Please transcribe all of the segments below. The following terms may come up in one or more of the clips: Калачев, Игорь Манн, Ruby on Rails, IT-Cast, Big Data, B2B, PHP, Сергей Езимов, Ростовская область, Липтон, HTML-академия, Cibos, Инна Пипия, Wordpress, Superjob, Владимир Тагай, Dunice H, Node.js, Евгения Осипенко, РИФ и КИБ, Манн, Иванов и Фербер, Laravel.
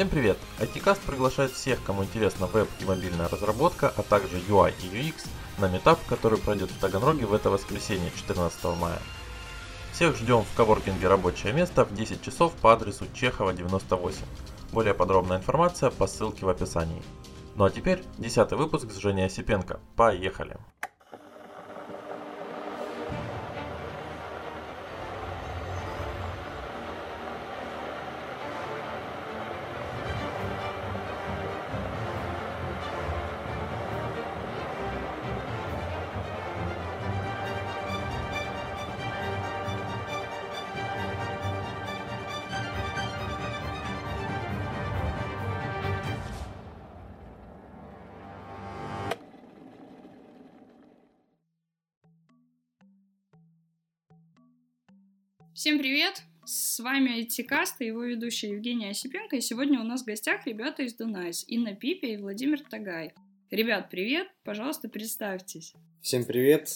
Всем привет! IT-Cast приглашает всех, кому интересна веб и мобильная разработка, а также UI и UX на митап, который пройдет в Таганроге в это воскресенье, 14 мая. Всех ждем в коворкинге «Рабочее место» в 10 часов по адресу Чехова, 98. Более подробная информация по ссылке в описании. Ну а теперь 10 выпуск с Женей Осипенко. Поехали! Всем привет! С вами IT-Cast и его ведущая Евгения Осипенко. И сегодня у нас в гостях ребята из Dunice, Инна Пипия и Владимир Тагай. Ребят, привет! Пожалуйста, представьтесь. Всем привет!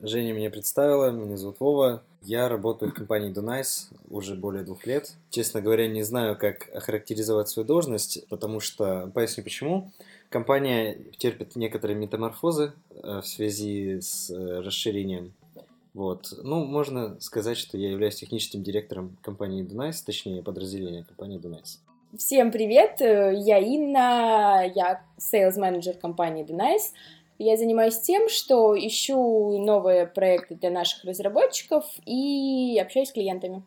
Женя меня представила, меня зовут Вова. Я работаю в компании Dunice уже более 2 лет. Честно говоря, не знаю, как охарактеризовать свою должность, потому что, поясню почему. Компания терпит некоторые метаморфозы в связи с расширением. Можно сказать, что я являюсь техническим директором компании Dunice, точнее, подразделения компании Dunice. Всем привет, я Инна, я сейлс-менеджер компании Dunice. Я занимаюсь тем, что ищу новые проекты для наших разработчиков и общаюсь с клиентами.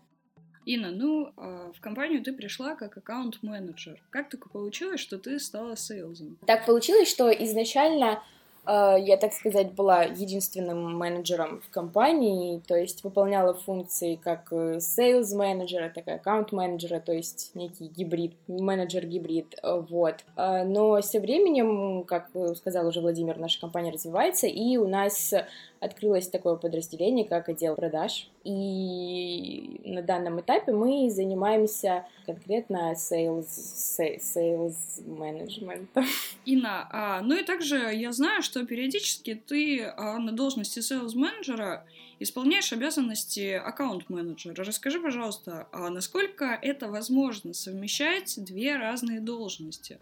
Инна, в компанию ты пришла как аккаунт-менеджер. Как так получилось, что ты стала сейлзом? Так получилось, что изначально... Я, так сказать, была единственным менеджером в компании, то есть выполняла функции как сейлс-менеджера, так и аккаунт-менеджера, то есть некий гибрид, менеджер-гибрид, вот. Но со временем, как сказал уже Владимир, наша компания развивается, и у нас открылось такое подразделение, как отдел продаж, и на данном этапе мы занимаемся конкретно сейлс-менеджментом. Инна, и также я знаю, что периодически ты на должности сейлс-менеджера исполняешь обязанности аккаунт-менеджера. Расскажи, пожалуйста, насколько это возможно совмещать 2 разные должности?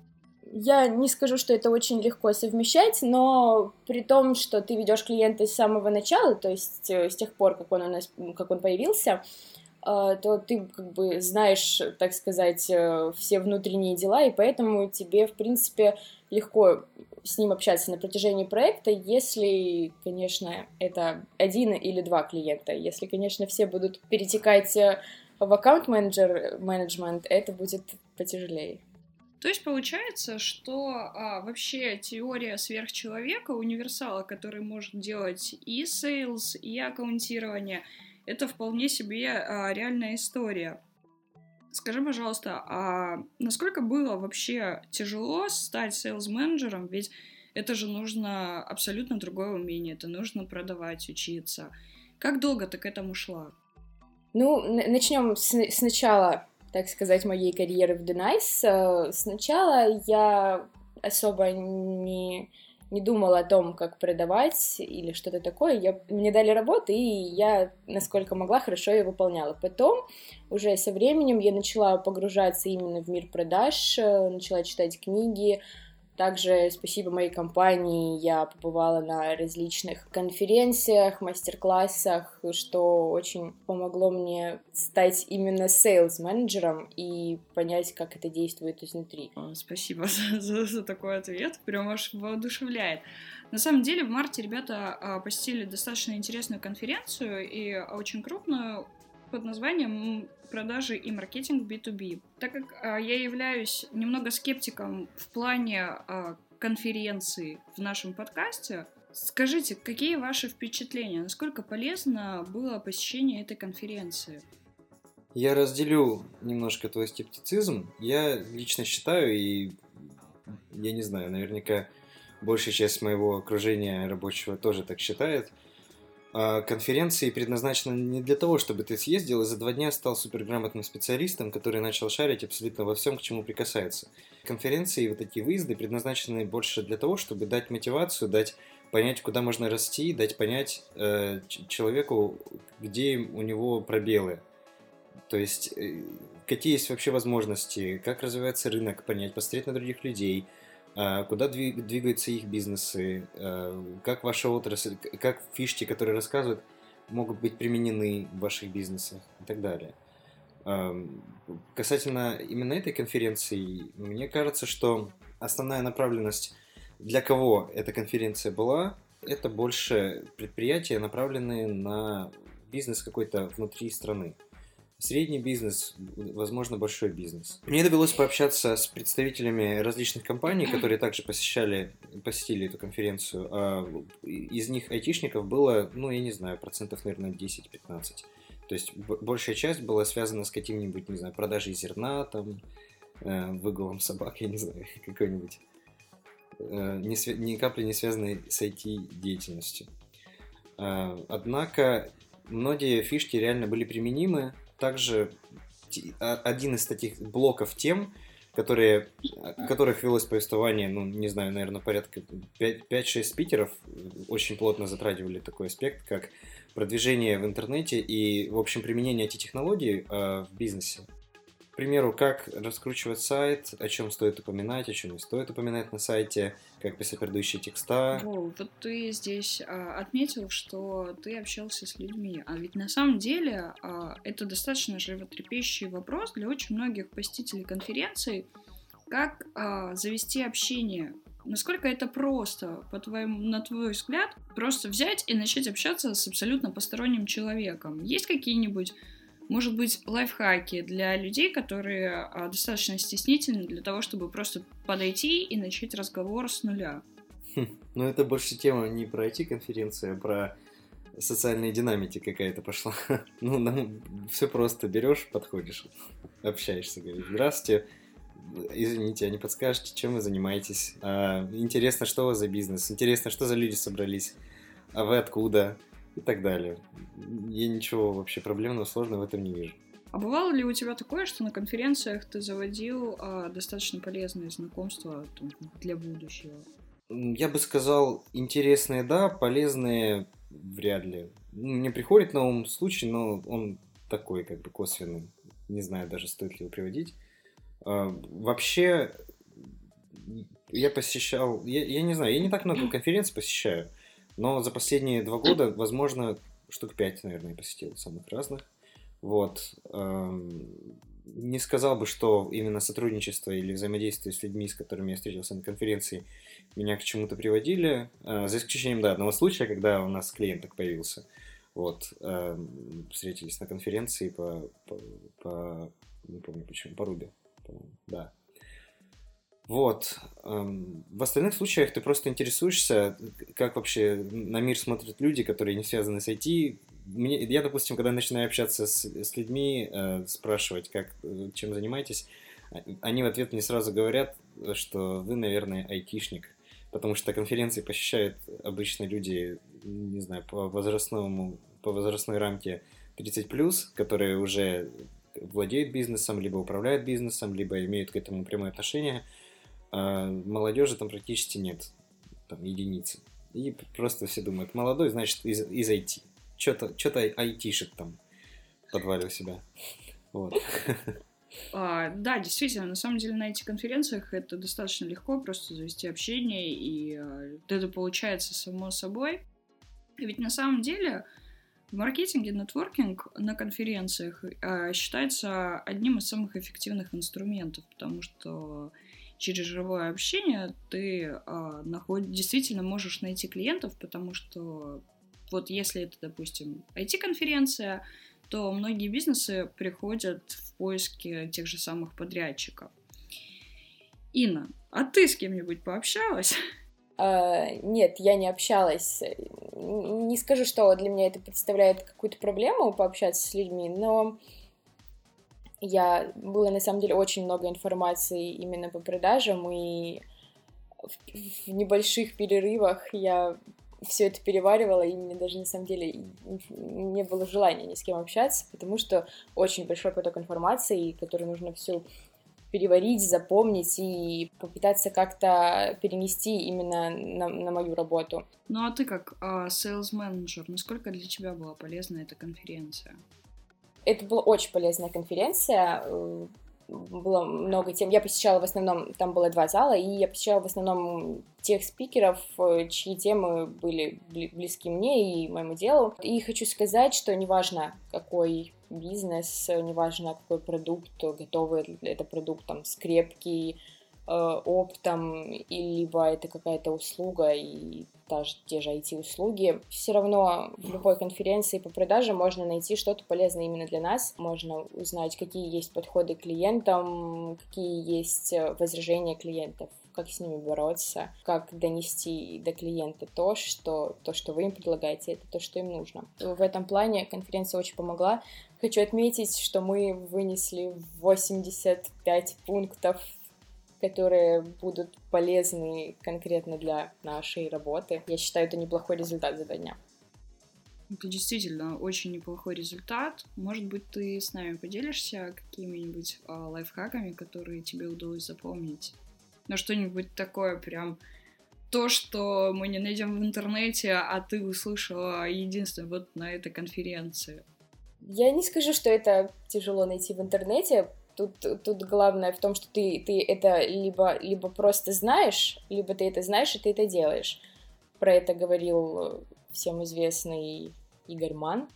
Я не скажу, что это очень легко совмещать, но при том, что ты ведешь клиента с самого начала, то есть с тех пор, как он у нас, как он появился, то ты как бы знаешь, так сказать, все внутренние дела, и поэтому тебе, в принципе, легко с ним общаться на протяжении проекта, если, конечно, это 1 или 2 клиента. Если, конечно, все будут перетекать в аккаунт-менеджмент, это будет потяжелее. То есть получается, что вообще теория сверхчеловека, универсала, который может делать и сейлс, и аккаунтирование, это вполне себе реальная история. Скажи, пожалуйста, а насколько было вообще тяжело стать сейлс-менеджером? Ведь это же нужно абсолютно другое умение, это нужно продавать, учиться. Как долго ты к этому шла? Начнем сначала... так сказать, моей карьеры в Dunice. Сначала я особо не думала о том, как продавать или что-то такое. Мне дали работу, и я, насколько могла, хорошо ее выполняла. Потом уже со временем я начала погружаться именно в мир продаж, начала читать книги. Также спасибо моей компании я побывала на различных конференциях, мастер-классах, что очень помогло мне стать именно sales-менеджером и понять, как это действует изнутри. Спасибо за такой ответ, прям аж воодушевляет. На самом деле в марте ребята посетили достаточно интересную конференцию и очень крупную, под названием «Продажи и маркетинг B2B». Так как я являюсь немного скептиком в плане конференций в нашем подкасте, скажите, какие ваши впечатления? Насколько полезно было посещение этой конференции? Я разделю немножко твой скептицизм. Я лично считаю, и я не знаю, наверняка большая часть моего окружения рабочего тоже так считает, конференции предназначены не для того, чтобы ты съездил и за 2 дня стал суперграмотным специалистом, который начал шарить абсолютно во всем, к чему прикасается. Конференции и вот такие выезды предназначены больше для того, чтобы дать мотивацию, дать понять, куда можно расти, дать понять человеку, где у него пробелы. То есть, какие есть вообще возможности, как развивается рынок, понять, посмотреть на других людей, куда двигаются их бизнесы, как ваша отрасль, как фишки, которые рассказывают, могут быть применены в ваших бизнесах и так далее. Касательно именно этой конференции, мне кажется, что основная направленность, для кого эта конференция была, это больше предприятия, направленные на бизнес какой-то внутри страны. Средний бизнес, возможно, большой бизнес. Мне довелось пообщаться с представителями различных компаний, которые также посетили эту конференцию. А из них айтишников было, я не знаю, процентов, наверное, 10-15. То есть большая часть была связана с каким-нибудь, не знаю, продажей зерна, там, выголом собак, я не знаю, какой-нибудь. Ни капли не связанной с IT-деятельностью. Однако многие фишки реально были применимы. Также один из таких блоков тем, которых велось повествование, наверное, порядка 5-6 спикеров, очень плотно затрагивали такой аспект, как продвижение в интернете и, в общем, применение IT-технологий в бизнесе. К примеру, как раскручивать сайт, о чем стоит упоминать, о чем не стоит упоминать на сайте, как писать предыдущие текста. Вот ты здесь отметил, что ты общался с людьми, а ведь на самом деле это достаточно животрепещущий вопрос для очень многих посетителей конференции, как завести общение. Насколько это просто, на твой взгляд, просто взять и начать общаться с абсолютно посторонним человеком? Есть какие-нибудь... Может быть, лайфхаки для людей, которые достаточно стеснительны для того, чтобы просто подойти и начать разговор с нуля. Это больше тема не про IT-конференцию, а про социальные динамики какая-то пошла. Все просто. Берешь, подходишь, общаешься, говоришь: «Здравствуйте, извините, а не подскажете, чем вы занимаетесь? Интересно, что у вас за бизнес? Интересно, что за люди собрались? А вы откуда?» И так далее. Я ничего вообще проблемного, сложного в этом не вижу. А бывало ли у тебя такое, что на конференциях ты заводил достаточно полезные знакомства для будущего? Я бы сказал, интересные – да, полезные – вряд ли. Мне приходит на ум случай, но он такой, как бы косвенный. Не знаю даже, стоит ли его приводить. Вообще, я посещал... Я не знаю, я не так много конференций посещаю. Но за последние 2 года, возможно, штук 5, наверное, я посетил самых разных. Вот. Не сказал бы, что именно сотрудничество или взаимодействие с людьми, с которыми я встретился на конференции, меня к чему-то приводили. За исключением, одного случая, когда у нас клиент так появился. Вот. Встретились на конференции по не помню почему, по Ruby, по-моему, да. Вот. В остальных случаях ты просто интересуешься, как вообще на мир смотрят люди, которые не связаны с IT. Я, допустим, когда начинаю общаться с людьми, спрашивать, чем занимаетесь, они в ответ мне сразу говорят, что вы, наверное, айтишник, потому что конференции посещают обычно люди, не знаю, по возрастной рамке 30+, которые уже владеют бизнесом, либо управляют бизнесом, либо имеют к этому прямое отношение. А молодежи там практически нет, там единицы. И просто все думают: молодой, значит, из IT. Что-то айтишит там в подвале у себя. Вот. Да, действительно, на самом деле на этих конференциях это достаточно легко, просто завести общение, и это получается само собой. Ведь на самом деле в маркетинге нетворкинг на конференциях считается одним из самых эффективных инструментов, потому что через живое общение ты действительно можешь найти клиентов, потому что вот если это, допустим, IT-конференция, то многие бизнесы приходят в поиске тех же самых подрядчиков. Инна, а ты с кем-нибудь пообщалась? Нет, я не общалась. Не скажу, что для меня это представляет какую-то проблему пообщаться с людьми, но... Было, на самом деле, очень много информации именно по продажам, и в небольших перерывах я все это переваривала, и мне даже, на самом деле, не было желания ни с кем общаться, потому что очень большой поток информации, которую нужно всю переварить, запомнить и попытаться как-то перенести именно на мою работу. А ты как sales-менеджер, насколько для тебя была полезна эта конференция? Это была очень полезная конференция, было много тем. Я посещала в основном, там было 2 зала, и я посещала в основном тех спикеров, чьи темы были близки мне и моему делу. И хочу сказать, что неважно, какой бизнес, неважно, какой продукт, готовый это продукт, там, скрепки, оптом, либо это какая-то услуга, и те же IT-услуги. Все равно в любой конференции по продажам можно найти что-то полезное именно для нас. Можно узнать, какие есть подходы к клиентам, какие есть возражения клиентов, как с ними бороться, как донести до клиента то, что вы им предлагаете, это то, что им нужно. В этом плане конференция очень помогла. Хочу отметить, что мы вынесли 85 пунктов, которые будут полезны конкретно для нашей работы. Я считаю, это неплохой результат за 2 дня. Это действительно очень неплохой результат. Может быть, ты с нами поделишься какими-нибудь лайфхаками, которые тебе удалось запомнить? Но что-нибудь такое прям... То, что мы не найдем в интернете, а ты услышала единственное вот на этой конференции. Я не скажу, что это тяжело найти в интернете. Тут главное в том, что ты это либо просто знаешь, либо ты это знаешь, и ты это делаешь. Про это говорил всем известный Игорь Манн.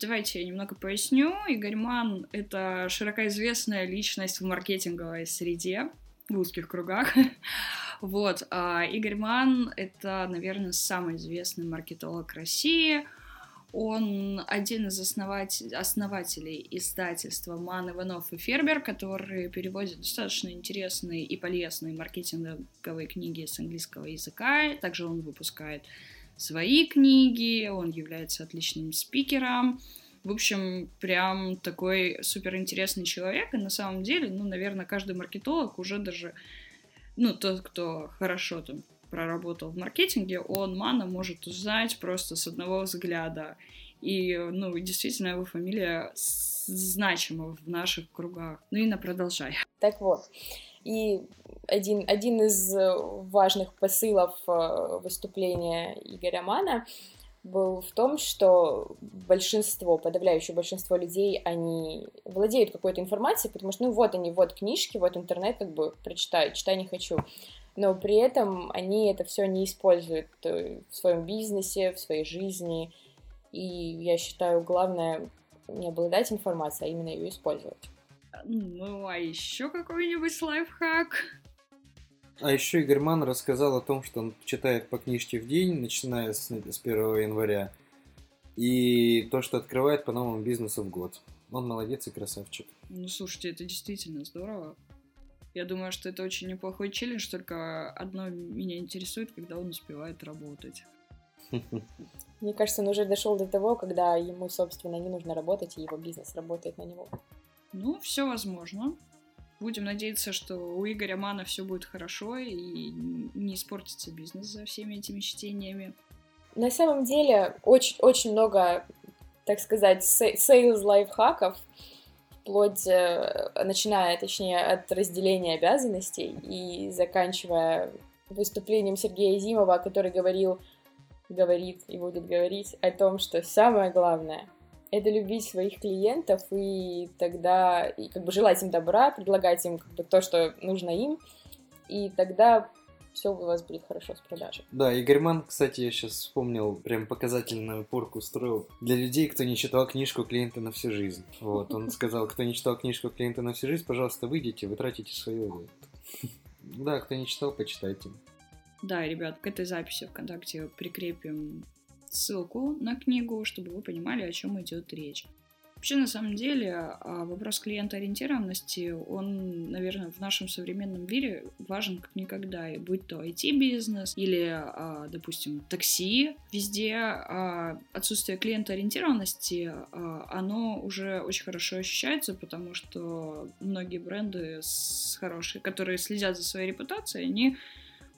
Давайте я немного поясню. Игорь Манн — это широко известная личность в маркетинговой среде, в узких кругах. Вот. Игорь Манн — это, наверное, самый известный маркетолог России. Он один из основателей издательства «Манн, Иванов и Фербер», который переводит достаточно интересные и полезные маркетинговые книги с английского языка. Также он выпускает свои книги, он является отличным спикером. В общем, прям такой суперинтересный человек. И на самом деле, наверное, каждый маркетолог уже даже... тот, кто хорошо там проработал в маркетинге, он Манна может узнать просто с одного взгляда. И, действительно, его фамилия значима в наших кругах. Инна, продолжай. Так вот, и один из важных посылов выступления Игоря Манна был в том, что подавляющее большинство людей, они владеют какой-то информацией, потому что, вот книжки, вот интернет, прочитаю, читай не хочу. Но при этом они это все не используют в своем бизнесе, в своей жизни. И я считаю, главное не обладать информацией, а именно ее использовать. А еще какой-нибудь лайфхак? А еще Игорь Манн рассказал о том, что он читает по книжке в день, начиная с 1 января. И то, что открывает по новому бизнесу в год. Он молодец и красавчик. Слушайте, это действительно здорово. Я думаю, что это очень неплохой челлендж, только одно меня интересует, когда он успевает работать. Мне кажется, он уже дошел до того, когда ему, собственно, не нужно работать, и его бизнес работает на него. Все возможно. Будем надеяться, что у Игоря Манна все будет хорошо, и не испортится бизнес за всеми этими чтениями. На самом деле, очень много, так сказать, сейлс-лайфхаков, начиная от разделения обязанностей и заканчивая выступлением Сергея Езимова, который говорит и будет говорить о том, что самое главное — это любить своих клиентов и тогда желать им добра, предлагать им то, что нужно им, и тогда все у вас будет хорошо с продажей. Да, Игорь Манн, кстати, я сейчас вспомнил, прям показательную порку устроил для людей, кто не читал книжку «Клиенты на всю жизнь». Вот, он сказал, кто не читал книжку «Клиенты на всю жизнь», пожалуйста, выйдите, вы тратите свое. Да, кто не читал, почитайте. Да, ребят, к этой записи ВКонтакте прикрепим ссылку на книгу, чтобы вы понимали, о чем идет речь. Вообще, на самом деле, вопрос клиентоориентированности, он, наверное, в нашем современном мире важен как никогда. И будь то IT-бизнес или, допустим, такси, везде отсутствие клиентоориентированности, оно уже очень хорошо ощущается, потому что многие бренды хорошие, которые следят за своей репутацией, они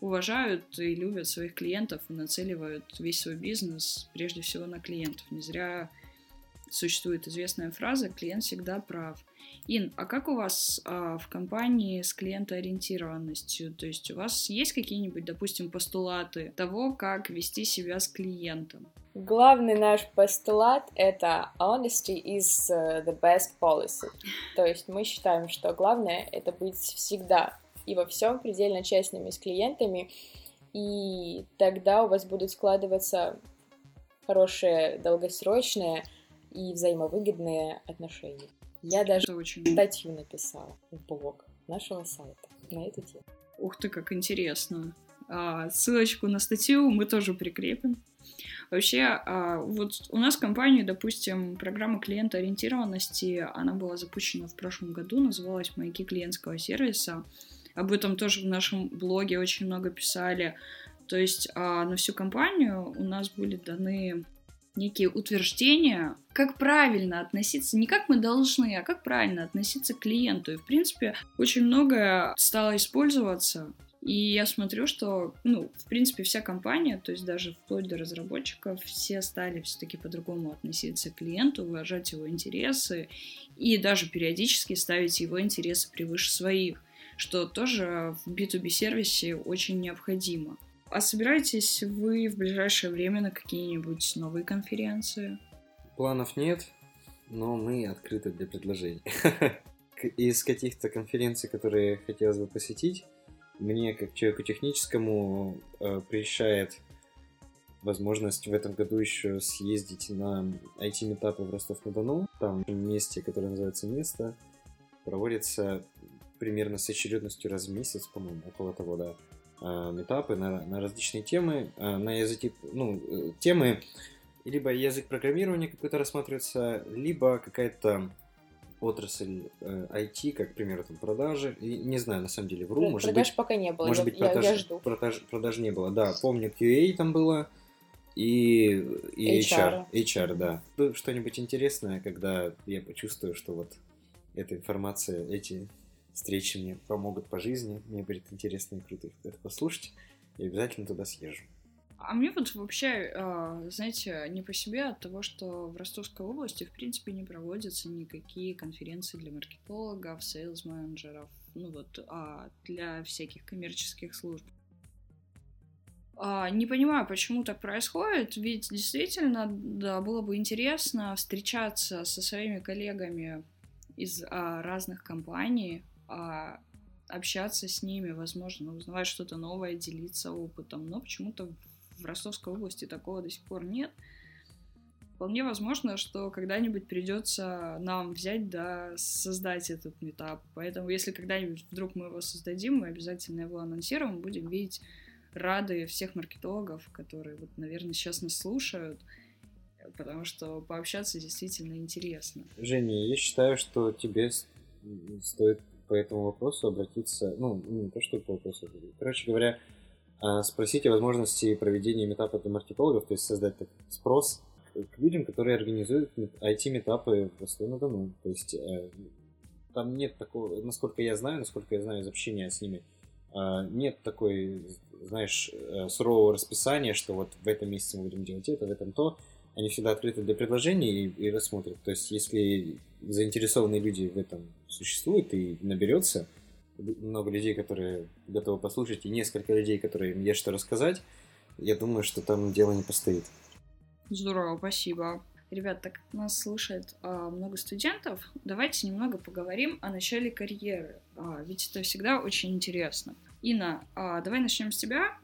уважают и любят своих клиентов и нацеливают весь свой бизнес прежде всего на клиентов. Не зря... Существует известная фраза «клиент всегда прав». Ин, а как у вас в компании с клиентоориентированностью? То есть у вас есть какие-нибудь, допустим, постулаты того, как вести себя с клиентом? Главный наш постулат — это honesty is the best policy. То есть мы считаем, что главное — это быть всегда и во всем предельно честными с клиентами, и тогда у вас будут складываться хорошие, долгосрочные и взаимовыгодные отношения. Я даже статью написала в блог нашего сайта на эту тему. Ух ты, как интересно! Ссылочку на статью мы тоже прикрепим. Вообще, вот у нас в компании, допустим, программа клиентоориентированности, она была запущена в прошлом году, называлась «Маяки клиентского сервиса». Об этом тоже в нашем блоге очень много писали. То есть на всю компанию у нас были даны некие утверждения, как правильно относиться, не как мы должны, а как правильно относиться к клиенту. И, в принципе, очень многое стало использоваться. И я смотрю, что, в принципе, вся компания, то есть даже вплоть до разработчиков, все стали все-таки по-другому относиться к клиенту, уважать его интересы и даже периодически ставить его интересы превыше своих, что тоже в B2B-сервисе очень необходимо. А собираетесь вы в ближайшее время на какие-нибудь новые конференции? Планов нет, но мы открыты для предложений. Из каких-то конференций, которые хотелось бы посетить, мне, как человеку техническому, приезжает возможность в этом году еще съездить на IT-метапы в Ростов-на-Дону. Там в месте, которое называется «Место», проводится примерно с очередностью раз в месяц, по-моему, около того, да, метапы на различные темы, на языки, темы, либо язык программирования какой-то рассматривается, либо какая-то отрасль IT, как, к примеру, там, продажи. И, не знаю, на самом деле, вру. Продаж пока не было. Может быть, продаж не было. Да, помню, QA там было и HR, да. Что-нибудь интересное, когда я почувствую, что вот эта информация, эти встречи мне помогут по жизни, мне будет интересно и круто это послушать, я обязательно туда съезжу. А мне вот вообще, знаете, не по себе от того, что в Ростовской области, в принципе, не проводятся никакие конференции для маркетологов, сейлс-менеджеров, для всяких коммерческих служб. Не понимаю, почему так происходит, ведь действительно, да, было бы интересно встречаться со своими коллегами из разных компаний, общаться с ними, возможно, узнавать что-то новое, делиться опытом, но почему-то в Ростовской области такого до сих пор нет. Вполне возможно, что когда-нибудь придется нам взять, да, создать этот метап. Поэтому, если когда-нибудь вдруг мы его создадим, мы обязательно его анонсируем, будем видеть рады всех маркетологов, которые, вот, наверное, сейчас нас слушают, потому что пообщаться действительно интересно. Женя, я считаю, что тебе стоит по этому вопросу обратиться, не то, что по вопросу, короче говоря, спросить о возможности проведения метапа для маркетологов, то есть создать такой спрос к людям, которые организуют IT-метапы в Ростове-на-Дону. То есть там нет такого, насколько я знаю из общения с ними, нет такой, знаешь, сурового расписания, что вот в этом месяце мы будем делать это, в этом то. Они всегда открыты для предложений и рассмотрят. То есть если заинтересованные люди в этом существуют и наберется много людей, которые готовы послушать, и несколько людей, которые им есть что рассказать, я думаю, что там дело не постоит. Здорово, спасибо. Ребят, так как нас слушает много студентов, давайте немного поговорим о начале карьеры, ведь это всегда очень интересно. Инна, давай начнем с тебя,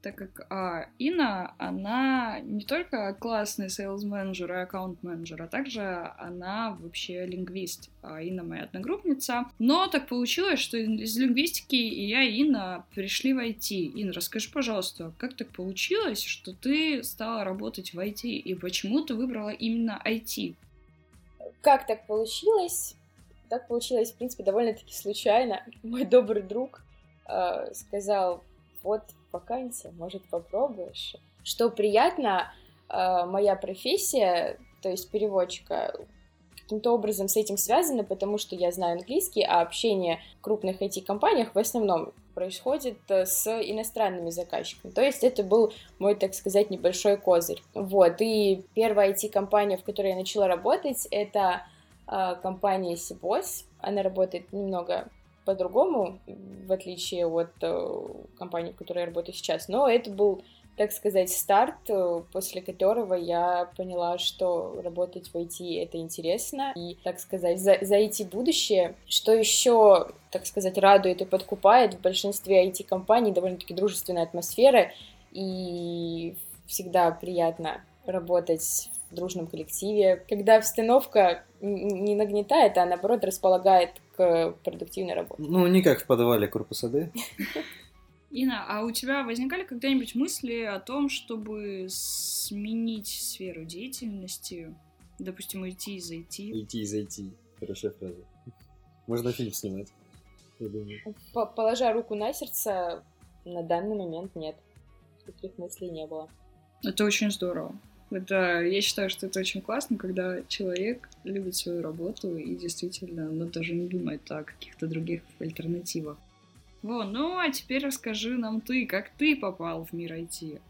так как Инна, она не только классный сейлс-менеджер и аккаунт-менеджер, а также она вообще лингвист. Инна моя одногруппница. Но так получилось, что из лингвистики и я, и Инна пришли в IT. Инна, расскажи, пожалуйста, как так получилось, что ты стала работать в IT, и почему ты выбрала именно IT? Как так получилось? Так получилось, в принципе, довольно-таки случайно. Мой добрый друг сказал, вот, вакансия, может, попробуешь? Что приятно, моя профессия, то есть переводчика, каким-то образом с этим связана, потому что я знаю английский, а общение в крупных IT-компаниях в основном происходит с иностранными заказчиками. То есть это был мой, так сказать, небольшой козырь. Вот, и первая IT-компания, в которой я начала работать, это компания Cibos. Она работает немного по-другому, в отличие от компании, в которой я работаю сейчас. Но это был так сказать, старт, после которого я поняла, что работать в IT — это интересно, и, так сказать, за IT будущее. Что еще, так сказать, радует и подкупает? В большинстве IT-компаний довольно-таки дружественная атмосфера, и всегда приятно работать в дружном коллективе, когда обстановка не нагнетает, а наоборот располагает к продуктивной работе. Ну, не как в подвале корпуса D. Инна, а у тебя возникали когда-нибудь мысли о том, чтобы сменить сферу деятельности? Допустим, уйти из IT? Уйти из IT. Хорошая фраза. Можно фильм снимать, я думаю. Положа руку на сердце, на данный момент нет. Таких мыслей не было. Это очень здорово. Это, я считаю, что это очень классно, когда человек любит свою работу и действительно, ну, даже не думает о каких-то других альтернативах. Во, ну а теперь расскажи нам ты, как ты попал в мир IT.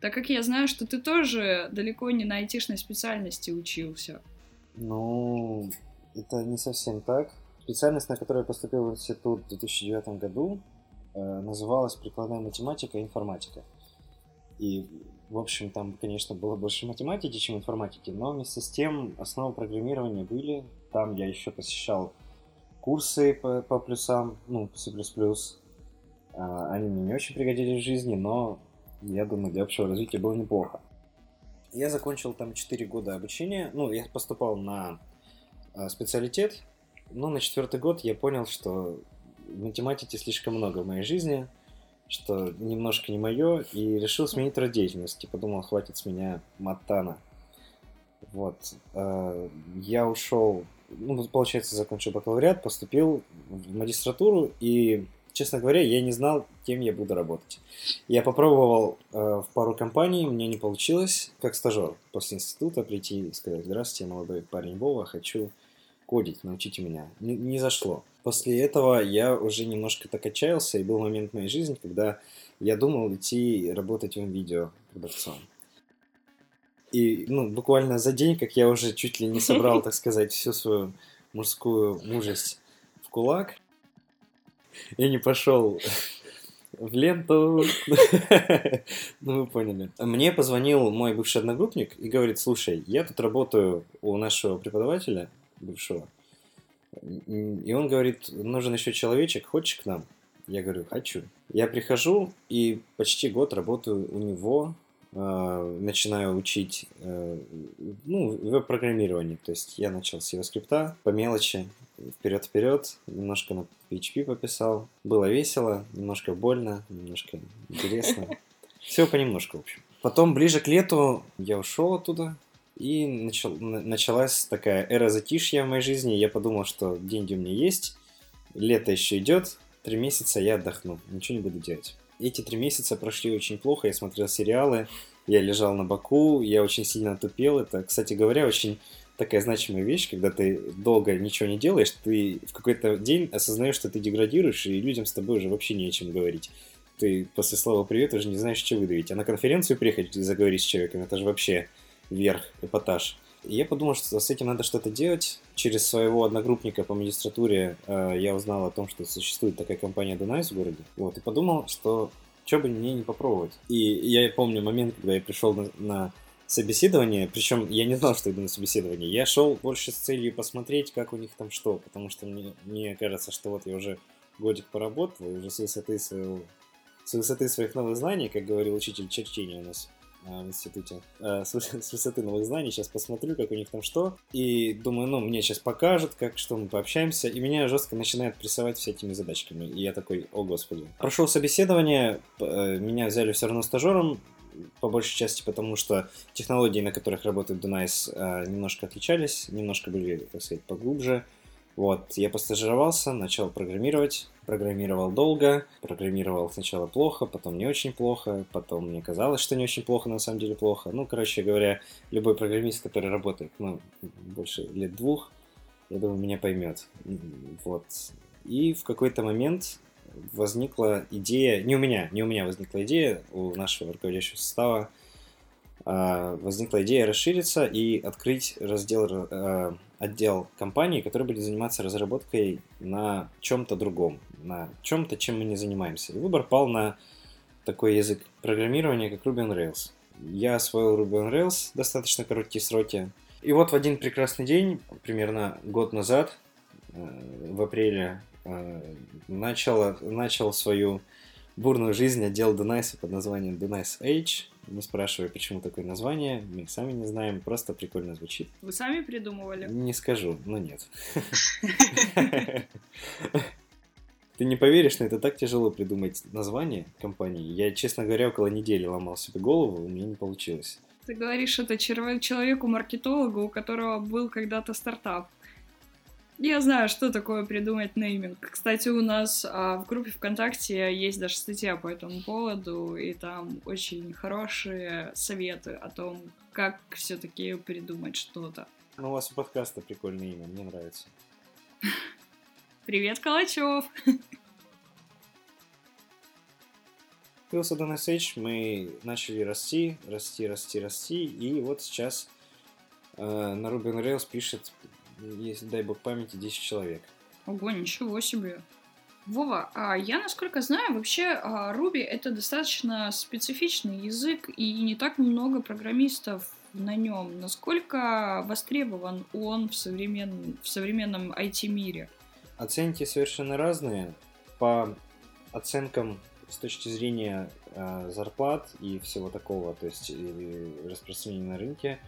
Так как я знаю, что ты тоже далеко не на айтишной специальности учился. Ну, это не совсем так. Специальность, на которую я поступил в институт в 2009 году, называлась «Прикладная математика и информатика». И, в общем, там, конечно, было больше математики, чем информатики, но вместе с тем основы программирования были. Там я еще посещал курсы по плюсам, ну, C++. Они мне не очень пригодились в жизни, но, я думаю, для общего развития было неплохо. Я закончил там 4 года обучения. Ну, я поступал на специалитет, но на 4-й год я понял, что математики слишком много в моей жизни, что немножко не мое, и решил сменить род деятельности. Подумал, хватит с меня матана. Вот. Я ушел, ну, получается, закончил бакалавриат, поступил в магистратуру, и, честно говоря, я не знал, кем я буду работать. Я попробовал в пару компаний, мне не получилось, как стажер после института прийти и сказать: «Здравствуйте, молодой парень Вова, хочу кодить, научите меня». Не зашло. После этого я уже немножко так отчаялся, и был момент в моей жизни, когда я думал идти работать в видео продавцом. И, ну, буквально за день, как я уже чуть ли не собрал, так сказать, всю свою мужскую мужесть в кулак, я не пошел в ленту. Ну, вы поняли. Мне позвонил мой бывший одногруппник и говорит: «Слушай, я тут работаю у нашего преподавателя бывшего». И он говорит: «Нужен еще человечек, хочешь к нам?» Я говорю: «Хочу». Я прихожу и почти год работаю у него, начинаю учить веб-программирование. То есть я начал с JavaScript, по мелочи, вперед-вперед, немножко на PHP пописал. Было весело, немножко больно, немножко интересно. Все понемножку, в общем. Потом ближе к лету я ушел оттуда. И началась такая эра затишья в моей жизни. Я подумал, что деньги у меня есть, лето еще идет, 3 месяца я отдохну, ничего не буду делать. Эти 3 месяца прошли очень плохо, я смотрел сериалы, я лежал на боку, я очень сильно отупел. Это, кстати говоря, очень такая значимая вещь, когда ты долго ничего не делаешь, ты в какой-то день осознаешь, что ты деградируешь, и людям с тобой уже вообще не о чем говорить. Ты после слова «привет» уже не знаешь, что выдавить. А на конференцию приехать и заговорить с человеком, это же вообще... вверх, эпатаж. И я подумал, что с этим надо что-то делать. Через своего одногруппника по магистратуре я узнал о том, что существует такая компания Dunice в городе. Вот, и подумал, что чё бы мне не попробовать. И я помню момент, когда я пришел на собеседование, причем я не знал, что иду на собеседование. Я шел больше с целью посмотреть, как у них там что, потому что мне кажется, что вот я уже годик поработал, и уже с высоты своих новых знаний, как говорил учитель черчения у нас в институте, с высоты новых знаний сейчас посмотрю, как у них там что, и думаю, ну, мне сейчас покажут, как, что мы пообщаемся, и меня жестко начинает прессовать всякими задачками, и я такой: о господи. Прошел собеседование, меня взяли все равно стажером, по большей части потому, что технологии, на которых работает Dunice, немножко отличались, немножко были, так сказать, поглубже. Вот, я постажировался, начал программировать, программировал долго, программировал сначала плохо, потом не очень плохо, потом мне казалось, что не очень плохо, но на самом деле плохо. Ну, короче говоря, любой программист, который работает, ну, больше 2 лет, я думаю, меня поймет. Вот. И в какой-то момент возникла идея, не у меня возникла идея, у нашего руководящего состава, возникла идея расшириться и открыть отдел компании, который будет заниматься разработкой на чем-то другом, на чем-то, чем мы не занимаемся. И выбор пал на такой язык программирования, как Ruby on Rails. Я освоил Ruby on Rails в достаточно короткие сроки. И вот в один прекрасный день, примерно год назад, в апреле, начал свою бурную жизнь отдел Dunice под названием Dunice H. Не спрашивай, почему такое название, мы сами не знаем, просто прикольно звучит. Вы сами придумывали? Не скажу, но нет. Ты не поверишь, но это так тяжело придумать название компании. Я, честно говоря, около недели ломал себе голову, у меня не получилось. Ты говоришь это человеку-маркетологу, у которого был когда-то стартап. Я знаю, что такое придумать нейминг. Кстати, у нас в группе ВКонтакте есть даже статья по этому поводу, и там очень хорошие советы о том, как все-таки придумать что-то. Ну, у вас у подкаста прикольное имя, мне нравится. Привет, Калачев! Появился Dunice H, мы начали расти, и вот сейчас на Ruby on Rails пишет, если дай бог памяти, 10 человек. Ого, ничего себе. Вова, а я, насколько знаю, вообще Ruby — это достаточно специфичный язык, и не так много программистов на нем. Насколько востребован он в современном IT-мире? Оценки совершенно разные. По оценкам с точки зрения зарплат и всего такого, то есть распространения на рынке,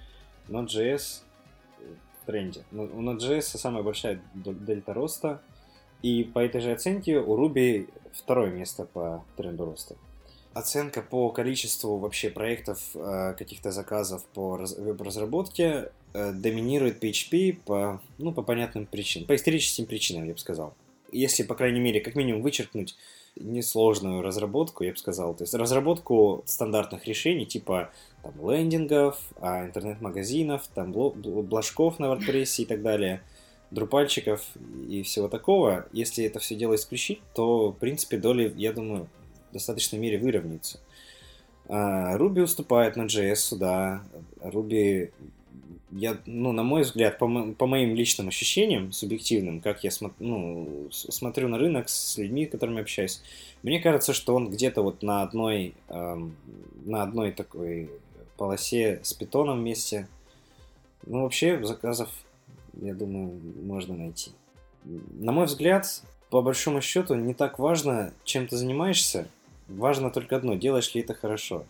Node.js в тренде. У Node.js самая большая дельта роста, и по этой же оценке у Ruby второе место по тренду роста. Оценка по количеству вообще проектов, каких-то заказов по веб-разработке доминирует PHP по понятным причинам, по историческим причинам, я бы сказал. Если, по крайней мере, как минимум вычеркнуть несложную разработку, я бы сказал, то есть разработку стандартных решений типа там, лендингов, интернет-магазинов, там, блажков на Wordpress и так далее, друпальчиков и всего такого, если это все дело исключить, то, в принципе, доли, я думаю, в достаточной мере выровняются. Ruby уступает Node.js сюда. Ruby, на мой взгляд, по моим личным ощущениям, субъективным, как я смотрю на рынок с людьми, с которыми общаюсь, мне кажется, что он где-то вот на одной такой полосе с питоном вместе. Ну, вообще, заказов, я думаю, можно найти. На мой взгляд, по большому счету, не так важно, чем ты занимаешься. Важно только одно, делаешь ли это хорошо.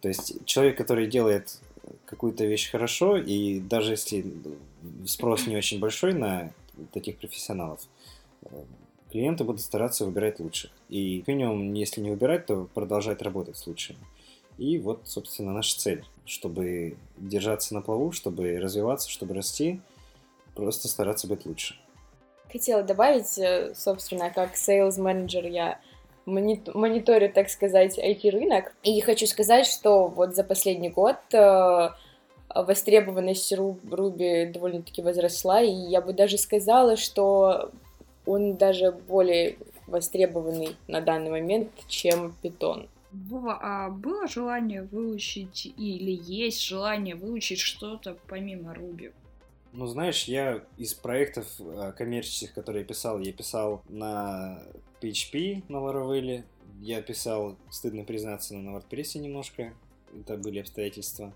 То есть человек, который делает какую-то вещь хорошо, и даже если спрос не очень большой на таких профессионалов, клиенты будут стараться выбирать лучших. И как минимум, если не выбирать, то продолжать работать с лучшими. И вот, собственно, наша цель, чтобы держаться на плаву, чтобы развиваться, чтобы расти, просто стараться быть лучше. Хотела добавить, собственно, как sales manager я мониторю, так сказать, IT-рынок. И хочу сказать, что вот за последний год востребованность Ruby довольно-таки возросла, и я бы даже сказала, что он даже более востребованный на данный момент, чем Python. Вова, а было желание выучить или есть желание выучить что-то помимо Ruby? Ну, знаешь, я из проектов коммерческих, которые я писал на PHP, на Laravel, я писал, стыдно признаться, на WordPress немножко, это были обстоятельства,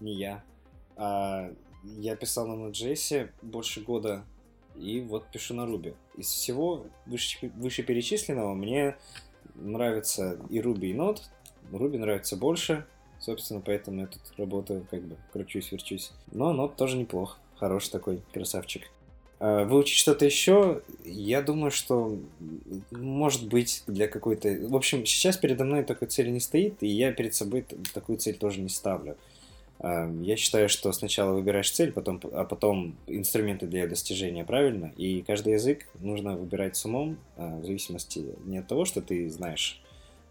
не я, а я писал на Node.js больше года, и вот пишу на Ruby. Из всего вышеперечисленного мне нравится и Ruby, и Node, Ruby нравится больше, собственно, поэтому я тут работаю, как бы, кручусь-верчусь, но Node тоже неплох. Хороший такой красавчик. Выучить что-то еще, я думаю, что может быть для какой-то... В общем, сейчас передо мной такой цели не стоит, и я перед собой такую цель тоже не ставлю. Я считаю, что сначала выбираешь цель, а потом инструменты для ее достижения, правильно? И каждый язык нужно выбирать с умом, в зависимости не от того, что ты знаешь,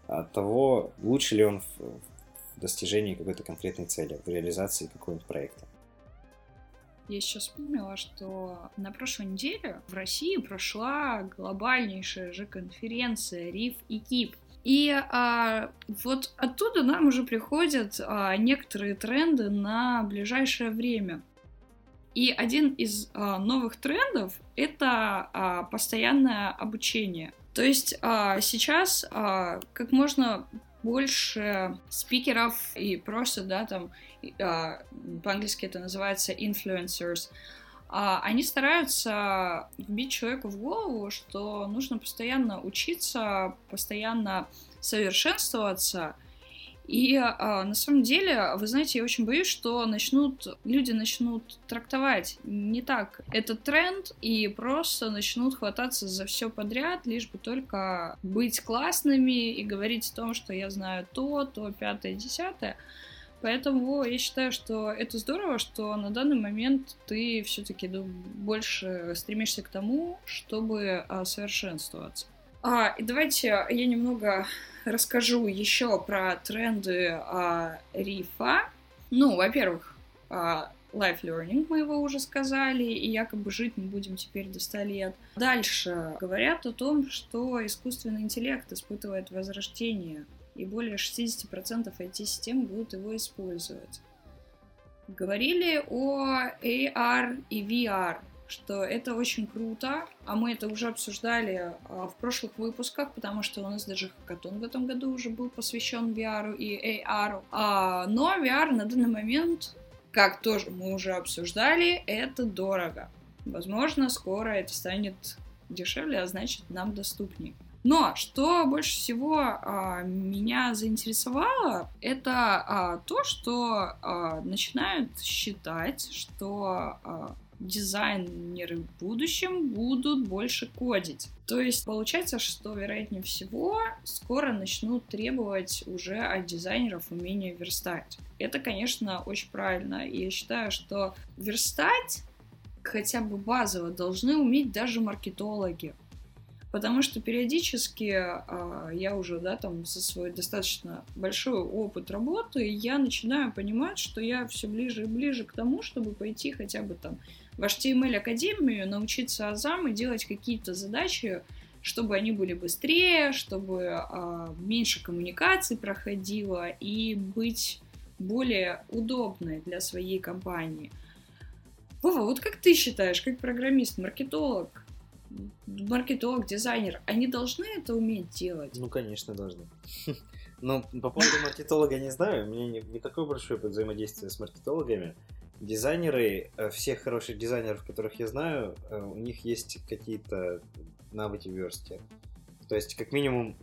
а от того, лучше ли он в достижении какой-то конкретной цели, в реализации какого-нибудь проекта. Я сейчас вспомнила, что на прошлой неделе в России прошла глобальнейшая же конференция «РИФ и КИБ». И вот оттуда нам уже приходят некоторые тренды на ближайшее время. И один из новых трендов — это постоянное обучение. То есть сейчас как можно больше спикеров и просто, да, там, по-английски это называется influencers, они стараются вбить человеку в голову, что нужно постоянно учиться, постоянно совершенствоваться. И на самом деле, вы знаете, я очень боюсь, что люди начнут трактовать не так этот тренд и просто начнут хвататься за все подряд, лишь бы только быть классными и говорить о том, что я знаю то, пятое, десятое. Поэтому я считаю, что это здорово, что на данный момент ты все-таки больше стремишься к тому, чтобы совершенствоваться. И давайте я немного расскажу еще про тренды рифа. Ну, во-первых, life learning, мы его уже сказали, и якобы жить мы будем теперь до 100 лет. Дальше говорят о том, что искусственный интеллект испытывает возрождение, и более 60% IT-систем будут его использовать. Говорили о AR и VR, что это очень круто, а мы это уже обсуждали в прошлых выпусках, потому что у нас даже хакатон в этом году уже был посвящен VR и AR. Но VR на данный момент, как тоже мы уже обсуждали, это дорого. Возможно, скоро это станет дешевле, а значит, нам доступнее. Но что больше всего меня заинтересовало, это то, что начинают считать, что дизайнеры в будущем будут больше кодить. То есть получается, что, вероятнее всего, скоро начнут требовать уже от дизайнеров умения верстать. Это, конечно, очень правильно. И я считаю, что верстать хотя бы базово должны уметь даже маркетологи. Потому что периодически я уже, да, там, со своей достаточно большой опыт работы, я начинаю понимать, что я все ближе и ближе к тому, чтобы пойти хотя бы там в HTML-академию, научиться азам и делать какие-то задачи, чтобы они были быстрее, чтобы меньше коммуникаций проходило и быть более удобной для своей компании. Вова, вот как ты считаешь, как программист, маркетолог, дизайнер, они должны это уметь делать? Ну, конечно, должны. Но по поводу маркетолога не знаю, у меня не такое большое взаимодействие с маркетологами. Дизайнеры, всех хороших дизайнеров, которых я знаю, у них есть какие-то навыки верстки. То есть, как минимум,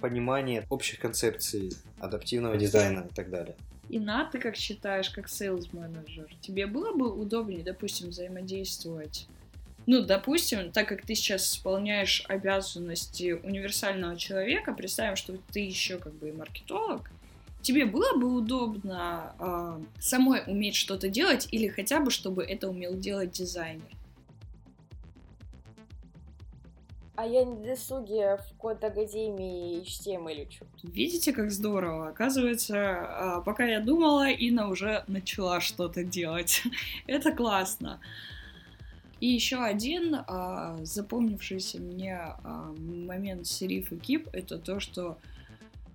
понимание общих концепций адаптивного дизайна и так далее. Инна, ты как считаешь, как сейлс-менеджер, тебе было бы удобнее, допустим, взаимодействовать? Ну, допустим, так как ты сейчас исполняешь обязанности универсального человека, представим, что ты еще как бы и маркетолог, тебе было бы удобно самой уметь что-то делать или хотя бы, чтобы это умел делать дизайнер? А я на досуге в код-академии HTML учу. Видите, как здорово? Оказывается, пока я думала, Инна уже начала что-то делать. Это классно. И еще один запомнившийся мне момент с РИФ и КИБ, это то, что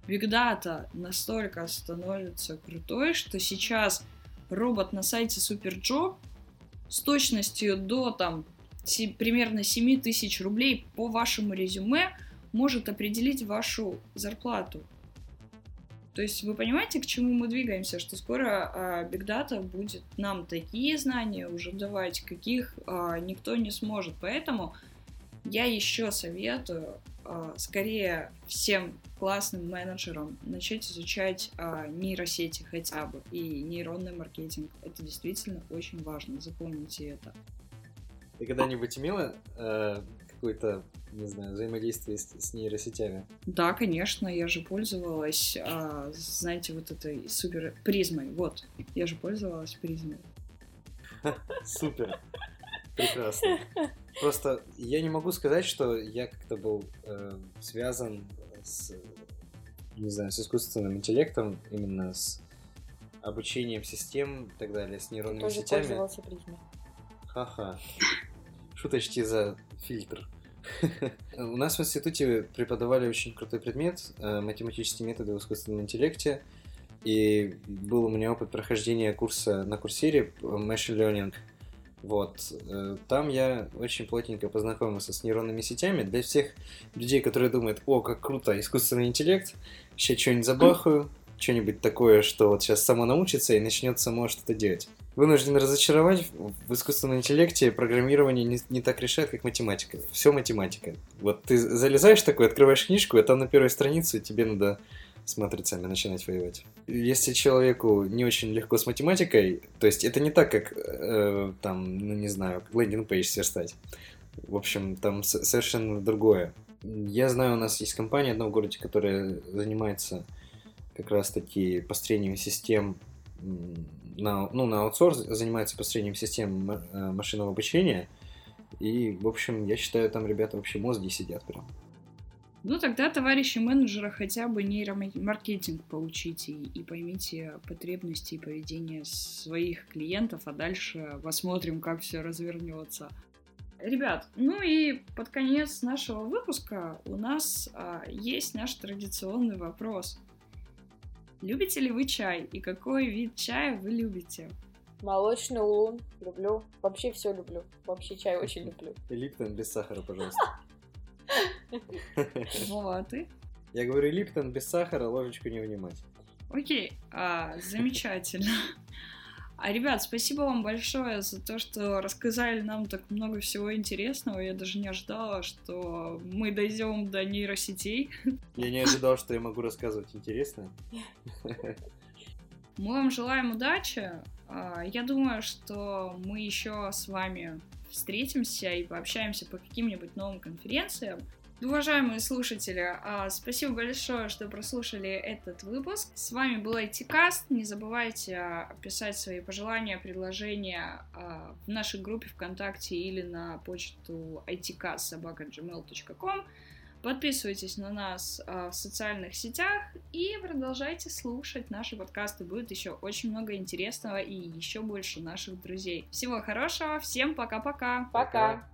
Big Data настолько становится крутой, что сейчас робот на сайте Superjob с точностью до там, примерно 7000 рублей по вашему резюме может определить вашу зарплату. То есть вы понимаете, к чему мы двигаемся, что скоро Big Data будет нам такие знания уже давать, каких никто не сможет. Поэтому я еще советую скорее всем классным менеджерам начать изучать нейросети хотя бы и нейронный маркетинг. Это действительно очень важно, запомните это. Ты когда-нибудь имела какое-то, не знаю, взаимодействие с нейросетями? Да, конечно, я же пользовалась, знаете, вот этой супер призмой. Вот, я же пользовалась призмой. Супер, прекрасно. Просто я не могу сказать, что я как-то был связан с, не знаю, с искусственным интеллектом, именно с обучением систем и так далее, с нейронными сетями. Ты тоже пользовался призмой. Ха-ха. Шуточки за фильтр. У нас в институте преподавали очень крутой предмет математические методы в искусственном интеллекте. И был у меня опыт прохождения курса на курсере Machine Learning. Вот. Там я очень плотненько познакомился с нейронными сетями. Для всех людей, которые думают, о, как круто, искусственный интеллект, сейчас что-нибудь забахаю, что-нибудь такое, что вот сейчас само научится и начнет само что-то делать. Вынужден разочаровать, в искусственном интеллекте программирование не так решает, как математика. Все математика. Вот ты залезаешь такой, открываешь книжку, и там на первой странице тебе надо с матрицами начинать воевать. Если человеку не очень легко с математикой, то есть это не так, как, там, ну не знаю, лендинг-пейдж сверстать. В общем, там совершенно другое. Я знаю, у нас есть компания одна в городе, которая занимается как раз-таки построением систем, на аутсорс, занимается построением систем машинного обучения. И, в общем, я считаю, там ребята вообще мозги сидят прям. Ну, тогда, товарищи менеджеры, хотя бы нейромаркетинг получите и поймите потребности и поведение своих клиентов, а дальше посмотрим, как все развернется. Ребят, ну и под конец нашего выпуска у нас есть наш традиционный вопрос. Любите ли вы чай и какой вид чая вы любите? Молочный улун люблю. Вообще все люблю. Вообще чай очень люблю. Липтон без сахара, пожалуйста. А ты? Я говорю, Липтон без сахара, ложечку не вынимать. Окей, замечательно. Ребят, спасибо вам большое за то, что рассказали нам так много всего интересного. Я даже не ожидала, что мы дойдем до нейросетей. Я не ожидал, что я могу рассказывать интересное. Мы вам желаем удачи. Я думаю, что мы еще с вами встретимся и пообщаемся по каким-нибудь новым конференциям. Уважаемые слушатели, спасибо большое, что прослушали этот выпуск. С вами был IT-Cast. Не забывайте писать свои пожелания, предложения в нашей группе ВКонтакте или на почту itcast@gmail.com. Подписывайтесь на нас в социальных сетях и продолжайте слушать наши подкасты. Будет еще очень много интересного и еще больше наших друзей. Всего хорошего, всем пока-пока! Пока!